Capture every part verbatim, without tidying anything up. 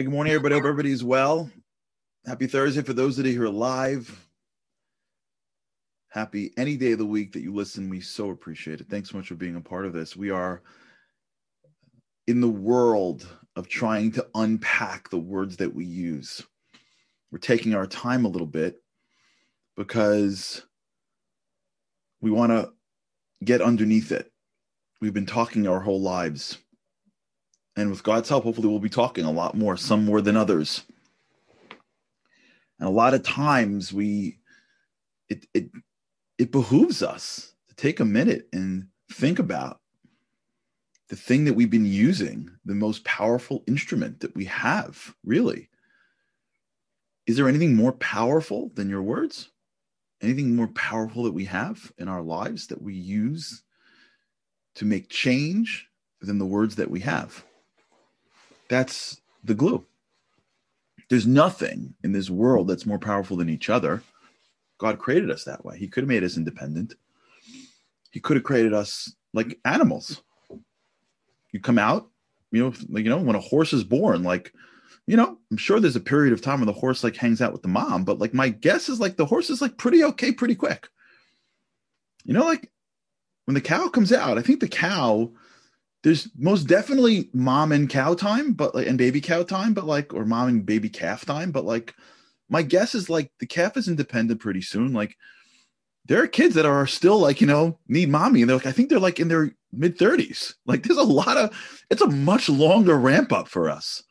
Hey, good morning, everybody. Hope everybody's well. Happy Thursday for those that are here live. Happy any day of the week that you listen. We so appreciate it. Thanks so much for being a part of this. We are in the world of trying to unpack the words that we use. We're taking our time a little bit because we want to get underneath it. We've been talking our whole lives. And with God's help, hopefully we'll be talking a lot more, some more than others. And a lot of times we, it it it behooves us to take a minute and think about the thing that we've been using, the most powerful instrument that we have, really. Is there anything more powerful than your words? Anything more powerful that we have in our lives that we use to make change than the words that we have? That's the glue. There's nothing in this world that's more powerful than each other. God created us that way. He could have made us independent. He could have created us like animals. You come out, you know, like, you know, when a horse is born, like, you know, I'm sure there's a period of time when the horse like hangs out with the mom, but like my guess is like the horse is like pretty okay, pretty quick. You know, like when the cow comes out, I think the cow, there's most definitely mom and cow time, but like, and baby cow time, but like, or mom and baby calf time. But like, my guess is like the calf is independent pretty soon. Like there are kids that are still like, you know, need mommy. And they're like, I think they're like in their mid thirties. Like there's a lot of, it's a much longer ramp up for us.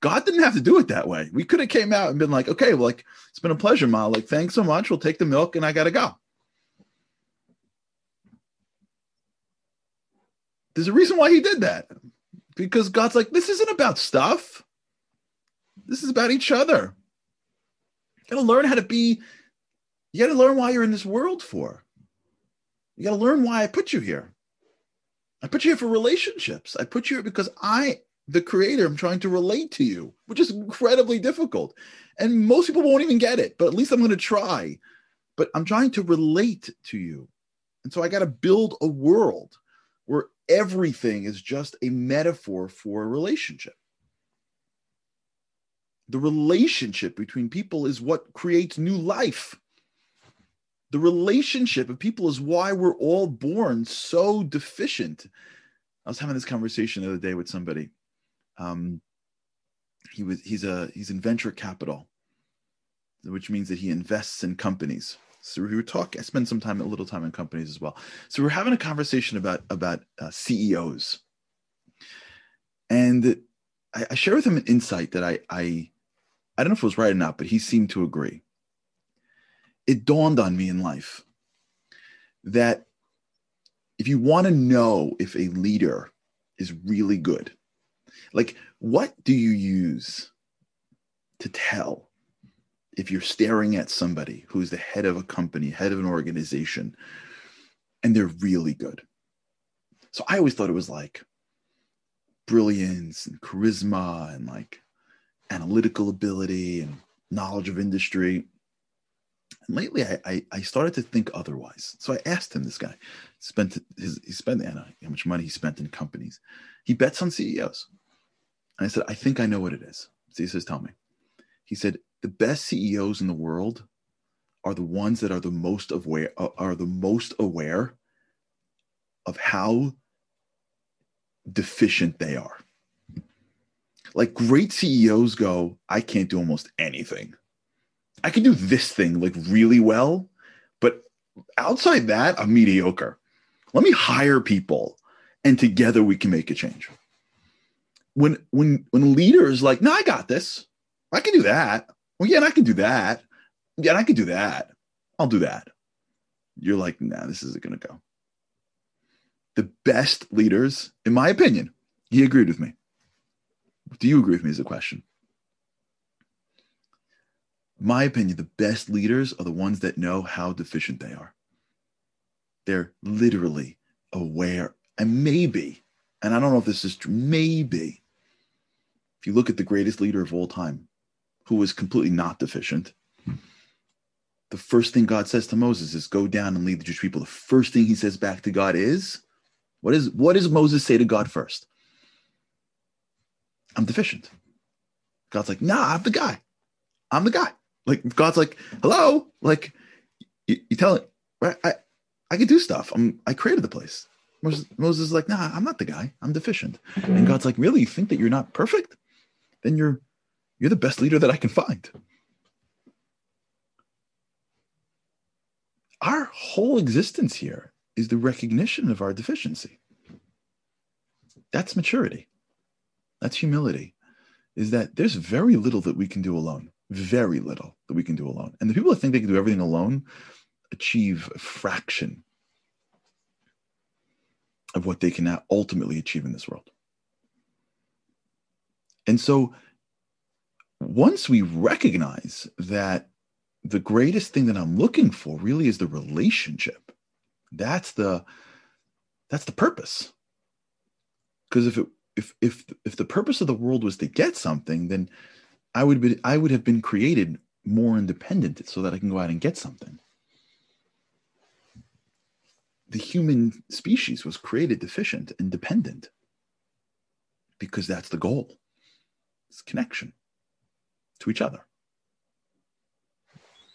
God didn't have to do it that way. We could have came out and been like, okay, well, like, it's been a pleasure, Ma. Like, thanks so much. We'll take the milk and I got to go. There's a reason why he did that, because God's like, this isn't about stuff. This is about each other. You got to learn how to be, you got to learn why you're in this world for. You got to learn why I put you here. I put you here for relationships. I put you here because I, the creator, I'm trying to relate to you, which is incredibly difficult. And most people won't even get it, but at least I'm going to try. But I'm trying to relate to you. And so I got to build a world where everything is just a metaphor for a relationship. The relationship between people is what creates new life. The relationship of people is why we're all born so deficient. I was having this conversation the other day with somebody. Um, he was, he's a, he's in venture capital, which means that he invests in companies. So we were talking, I spend some time, a little time in companies as well. So we're having a conversation about, about uh, C E Os. And I, I share with him an insight that I, I, I don't know if it was right or not, but he seemed to agree. It dawned on me in life that if you want to know if a leader is really good, like what do you use to tell? If you're staring at somebody who's the head of a company, head of an organization, and they're really good. So I always thought it was like brilliance and charisma and like analytical ability and knowledge of industry. And lately I, I, I started to think otherwise. So I asked him, this guy spent his, he spent, I don't know how much money he spent in companies. He bets on C E Os. And I said, I think I know what it is. So he says, tell me. He said, the best C E Os in the world are the ones that are the most aware are the most aware of how deficient they are. Like great C E Os go, I can't do almost anything. I can do this thing like really well, but outside that, I'm mediocre. Let me hire people and together we can make a change. When when when a leader is like, no, I got this. I can do that. Well, yeah, and I can do that. Yeah, and I can do that. I'll do that. You're like, nah, this isn't going to go. The best leaders, in my opinion, he agreed with me. Do you agree with me is the question. In my opinion, the best leaders are the ones that know how deficient they are. They're literally aware. And maybe, and I don't know if this is true, maybe, if you look at the greatest leader of all time, who was completely not deficient, the first thing God says to Moses is go down and lead the Jewish people. The first thing he says back to God is, what is, what does Moses say to God first? I'm deficient. God's like, nah, I'm the guy. I'm the guy. Like, God's like, hello. Like, you, you tell it, right? I, I can do stuff. I'm, I created the place. Moses, Moses is like, nah, I'm not the guy. I'm deficient. Okay. And God's like, really? You think that you're not perfect? Then you're, you're the best leader that I can find. Our whole existence here is the recognition of our deficiency. That's maturity. That's humility. Is that there's very little that we can do alone. Very little that we can do alone. And the people that think they can do everything alone achieve a fraction of what they can ultimately achieve in this world. And so once we recognize that the greatest thing that I'm looking for really is the relationship, that's the that's the purpose. Because if it if if if the purpose of the world was to get something, then I would be I would have been created more independent so that I can go out and get something. The human species was created deficient and dependent because that's the goal. It's connection to each other.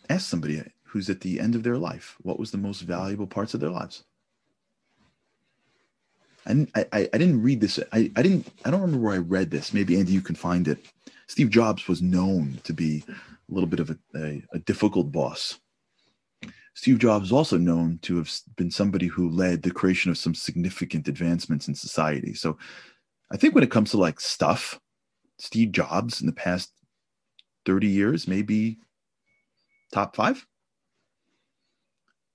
Ask somebody who's at the end of their life, what was the most valuable parts of their lives? And I, I, I didn't read this. I, I didn't, I don't remember where I read this. Maybe Andy, you can find it. Steve Jobs was known to be a little bit of a, a, a difficult boss. Steve Jobs is also known to have been somebody who led the creation of some significant advancements in society. So I think when it comes to like stuff, Steve Jobs in the past thirty years, maybe top five.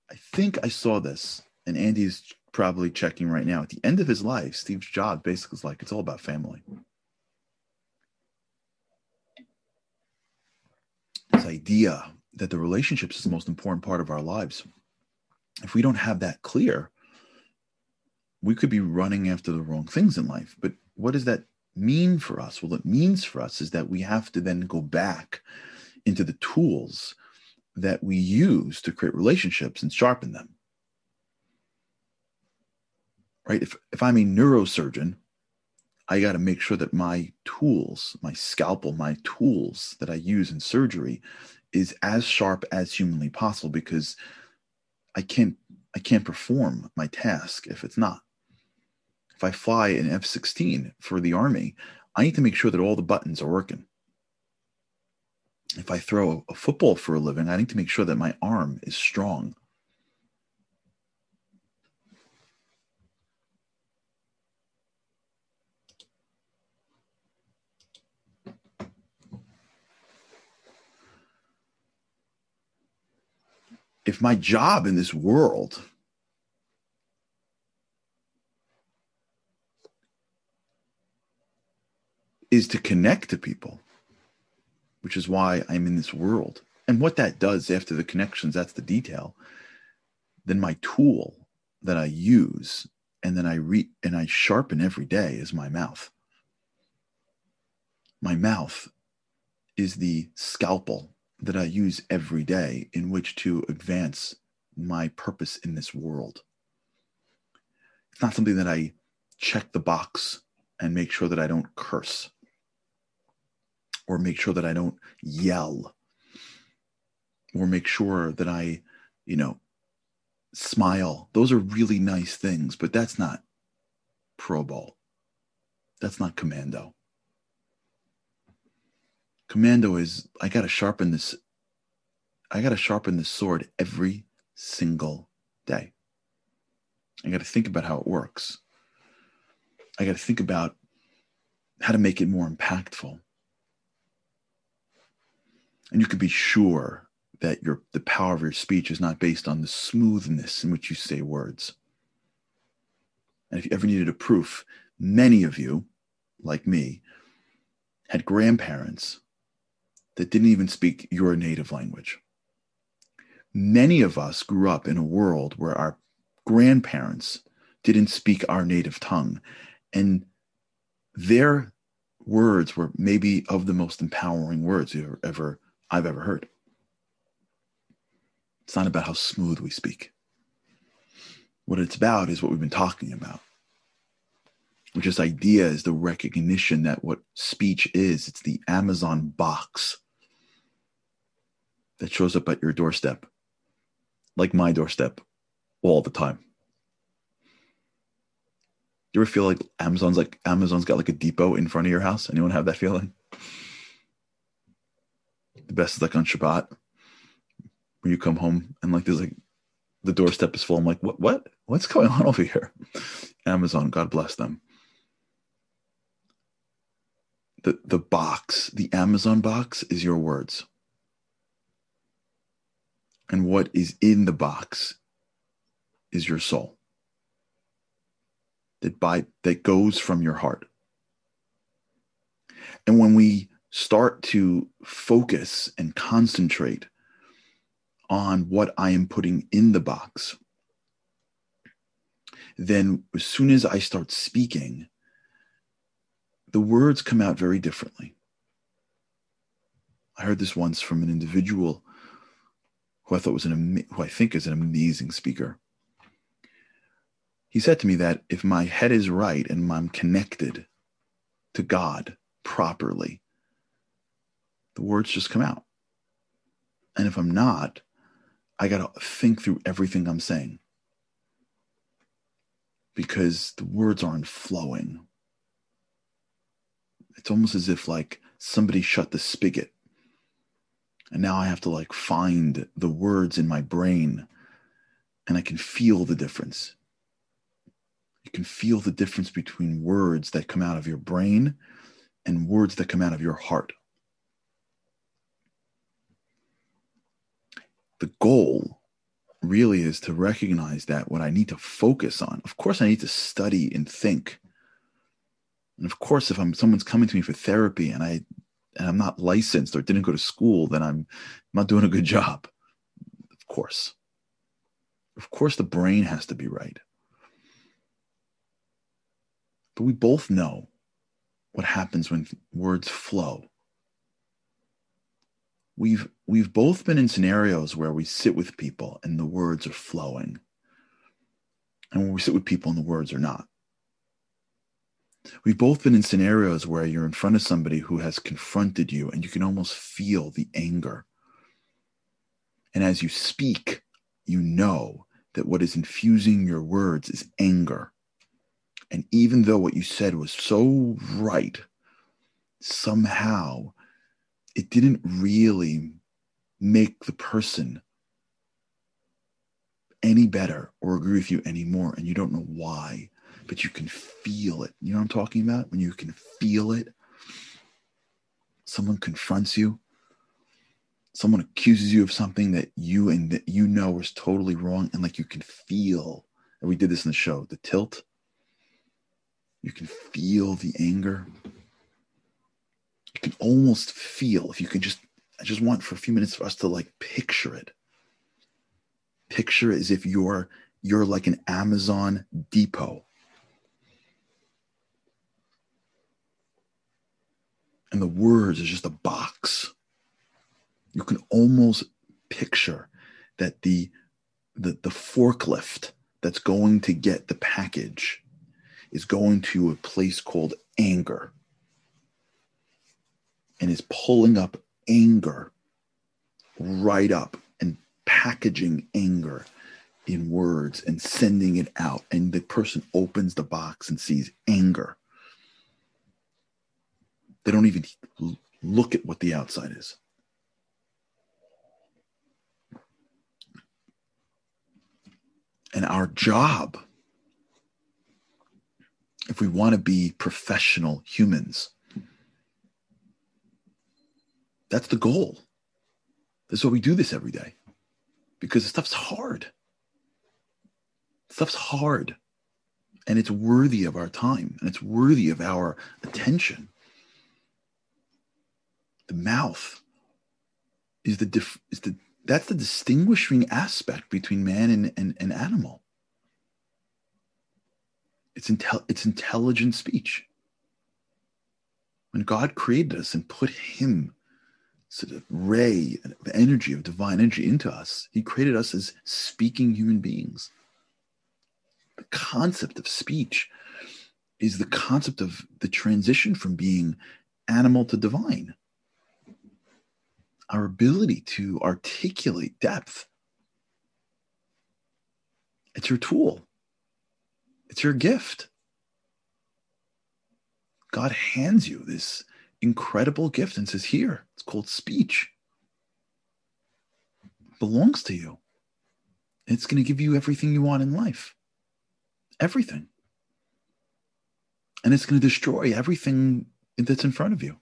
I think I saw this, and Andy's probably checking right now. At the end of his life, Steve Jobs basically is like, it's all about family. This idea that the relationships is the most important part of our lives. If we don't have that clear, we could be running after the wrong things in life. But what does that mean for us? Well, it means for us is that we have to then go back into the tools that we use to create relationships and sharpen them. Right? If, if I'm a neurosurgeon, I got to make sure that my tools, my scalpel, my tools that I use in surgery is as sharp as humanly possible, because I can't I can't perform my task if it's not. If I fly an F sixteen for the Army, I need to make sure that all the buttons are working. If I throw a football for a living, I need to make sure that my arm is strong. If my job in this world is to connect to people, which is why I'm in this world, and what that does after the connections, that's the detail, then my tool that I use and then I re and I sharpen every day is my mouth. My mouth is the scalpel that I use every day in which to advance my purpose in this world. It's not something that I check the box and make sure that I don't curse or make sure that I don't yell or make sure that I, you know, smile. Those are really nice things, but that's not Pro Bowl. That's not commando. Commando is, I got to sharpen this. I got to sharpen this sword every single day. I got to think about how it works. I got to think about how to make it more impactful. And you can be sure that your the power of your speech is not based on the smoothness in which you say words. And if you ever needed a proof, many of you, like me, had grandparents that didn't even speak your native language. Many of us grew up in a world where our grandparents didn't speak our native tongue, and their words were maybe of the most empowering words you've ever I've ever heard. It's not about how smooth we speak. What it's about is what we've been talking about. which this idea is the recognition that what speech is, it's the Amazon box that shows up at your doorstep, like my doorstep, all the time. Do you ever feel like Amazon's like Amazon's got like a depot in front of your house? Anyone have that feeling? The best is like on Shabbat, where you come home and like there's like the doorstep is full. I'm like, what, what, what's going on over here? Amazon, God bless them. The the box, the Amazon box, is your words, and what is in the box is your soul. That by that goes from your heart. And when we start to focus and concentrate on what I am putting in the box, then as soon as I start speaking, the words come out very differently. I heard this once from an individual who I thought was an ama- who I think is an amazing speaker. He said to me that if my head is right and I'm connected to God properly, the words just come out. And if I'm not, I got to think through everything I'm saying, because the words aren't flowing. It's almost as if like somebody shut the spigot, and now I have to like find the words in my brain, and I can feel the difference. You can feel the difference between words that come out of your brain and words that come out of your heart. The goal really is to recognize that what I need to focus on, of course I need to study and think. And of course, if I'm someone's coming to me for therapy and, I, and I'm not licensed or didn't go to school, then I'm not doing a good job. Of course. Of course the brain has to be right. But we both know what happens when words flow. We've we've both been in scenarios where we sit with people and the words are flowing, and when we sit with people and the words are not. We've both been in scenarios where you're in front of somebody who has confronted you and you can almost feel the anger. And as you speak, you know that what is infusing your words is anger. And even though what you said was so right, somehow it didn't really make the person any better or agree with you anymore. And you don't know why, but you can feel it. You know what I'm talking about? When you can feel it, someone confronts you, someone accuses you of something that you and that you know is totally wrong. And like you can feel, and we did this in the show, the tilt. You can feel the anger. You can almost feel, if you can just, I just want for a few minutes for us to like picture it. Picture it as if you're, you're like an Amazon depot. And the words is just a box. You can almost picture that the, the, the forklift that's going to get the package is going to a place called anger and is pulling up anger right up and packaging anger in words and sending it out. And the person opens the box and sees anger. They don't even look at what the outside is. And our job, if we want to be professional humans, that's the goal. That's why we do this every day, because this stuff's hard. Stuff's hard, and it's worthy of our time, and it's worthy of our attention. The mouth is the dif- is the that's the distinguishing aspect between man and and, and animal. It's, intel- it's intelligent speech. When God created us and put him, sort of ray of energy, of divine energy into us, he created us as speaking human beings. The concept of speech is the concept of the transition from being animal to divine. Our ability to articulate depth. It's your tool. It's your gift. God hands you this incredible gift and says, here, it's called speech. It belongs to you. It's going to give you everything you want in life. Everything. And it's going to destroy everything that's in front of you.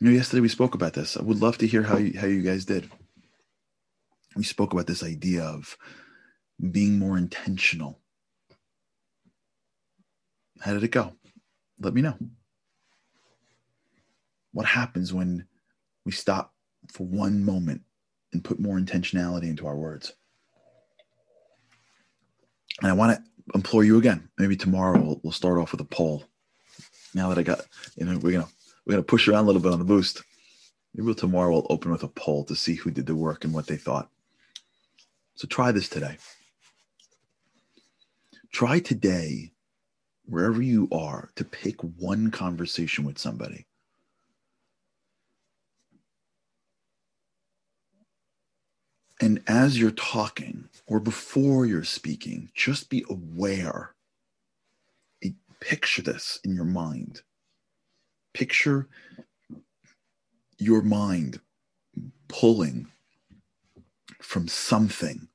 You know, yesterday we spoke about this. I would love to hear how you, how you guys did. We spoke about this idea of being more intentional. How did it go? Let me know. What happens when we stop for one moment and put more intentionality into our words? And I want to implore you again. Maybe tomorrow we'll, we'll start off with a poll. Now that I got, you know, we're gonna we're gonna push around a little bit on the boost. Maybe we'll, tomorrow we'll open with a poll to see who did the work and what they thought. So try this today. Try today, wherever you are, to pick one conversation with somebody. And as you're talking or before you're speaking, just be aware. Picture this in your mind. Picture your mind pulling from something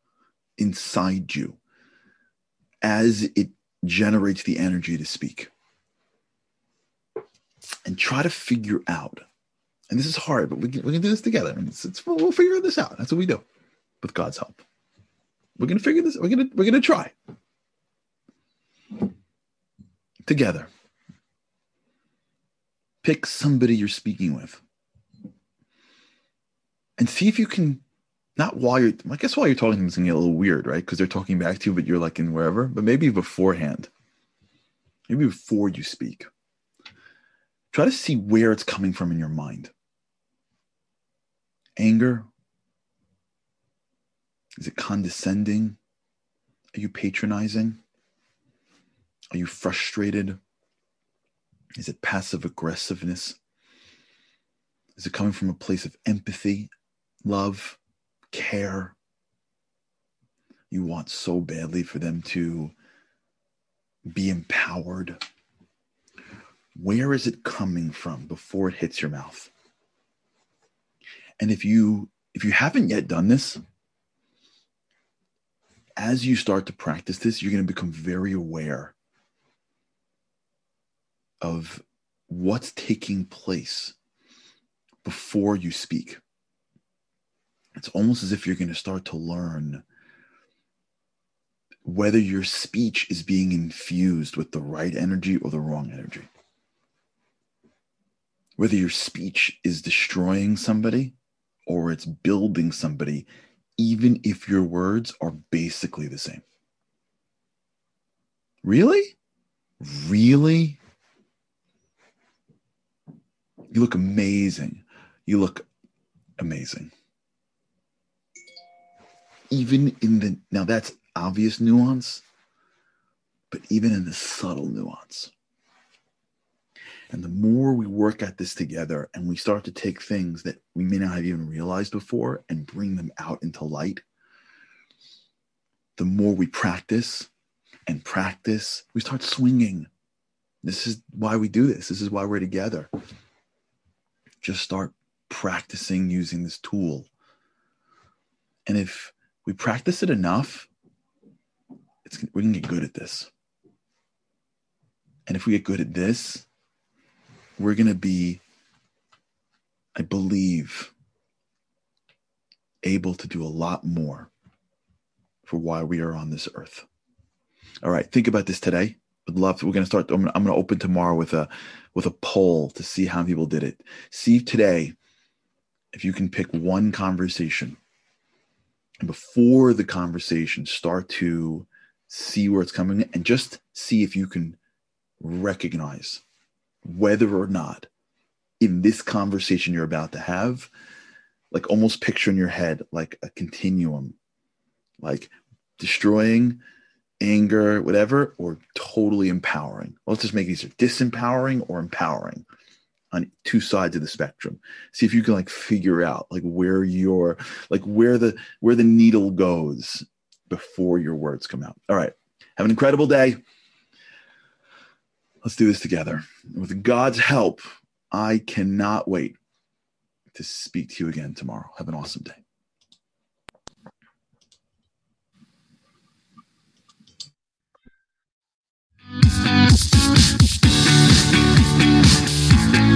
inside you as it generates the energy to speak. And try to figure out, and this is hard, but we can, we can do this together. I mean, it's, it's, we'll, we'll figure this out. That's what we do. With God's help, we're gonna figure this. We're gonna we're gonna try together. Pick somebody you're speaking with, and see if you can. Not while you're. I guess while you're talking, it's gonna get a little weird, right? Because they're talking back to you, but you're like in wherever. But maybe beforehand, maybe before you speak, try to see where it's coming from in your mind. Anger. Is it condescending? Are you patronizing? Are you frustrated? Is it passive aggressiveness? Is it coming from a place of empathy, love, care? You want so badly for them to be empowered. Where is it coming from before it hits your mouth? And if you if you haven't yet done this, as you start to practice this, you're going to become very aware of what's taking place before you speak. It's almost as if you're going to start to learn whether your speech is being infused with the right energy or the wrong energy. Whether your speech is destroying somebody or it's building somebody, even if your words are basically the same. Really? Really? You look amazing. You look amazing. Even in the, now that's obvious nuance, but even in the subtle nuance. And the more we work at this together and we start to take things that we may not have even realized before and bring them out into light, the more we practice and practice, we start swinging. This is why we do this. This is why we're together. Just start practicing using this tool. And if we practice it enough, it's, we can get good at this. And if we get good at this, we're going to be, I believe, able to do a lot more for why we are on this earth. All right, think about this today. Would love to, we're going to start. I'm going to open tomorrow with a with a poll to see how people did it. See today if you can pick one conversation, and before the conversation, start to see where it's coming, and just see if you can recognize whether or not in this conversation you're about to have, like almost picture in your head, like a continuum, like destroying anger, whatever, or totally empowering. Let's just make these disempowering or empowering on two sides of the spectrum. See if you can like figure out like where your, like where the, where the needle goes before your words come out. All right. Have an incredible day. Let's do this together. With God's help, I cannot wait to speak to you again tomorrow. Have an awesome day. We'll be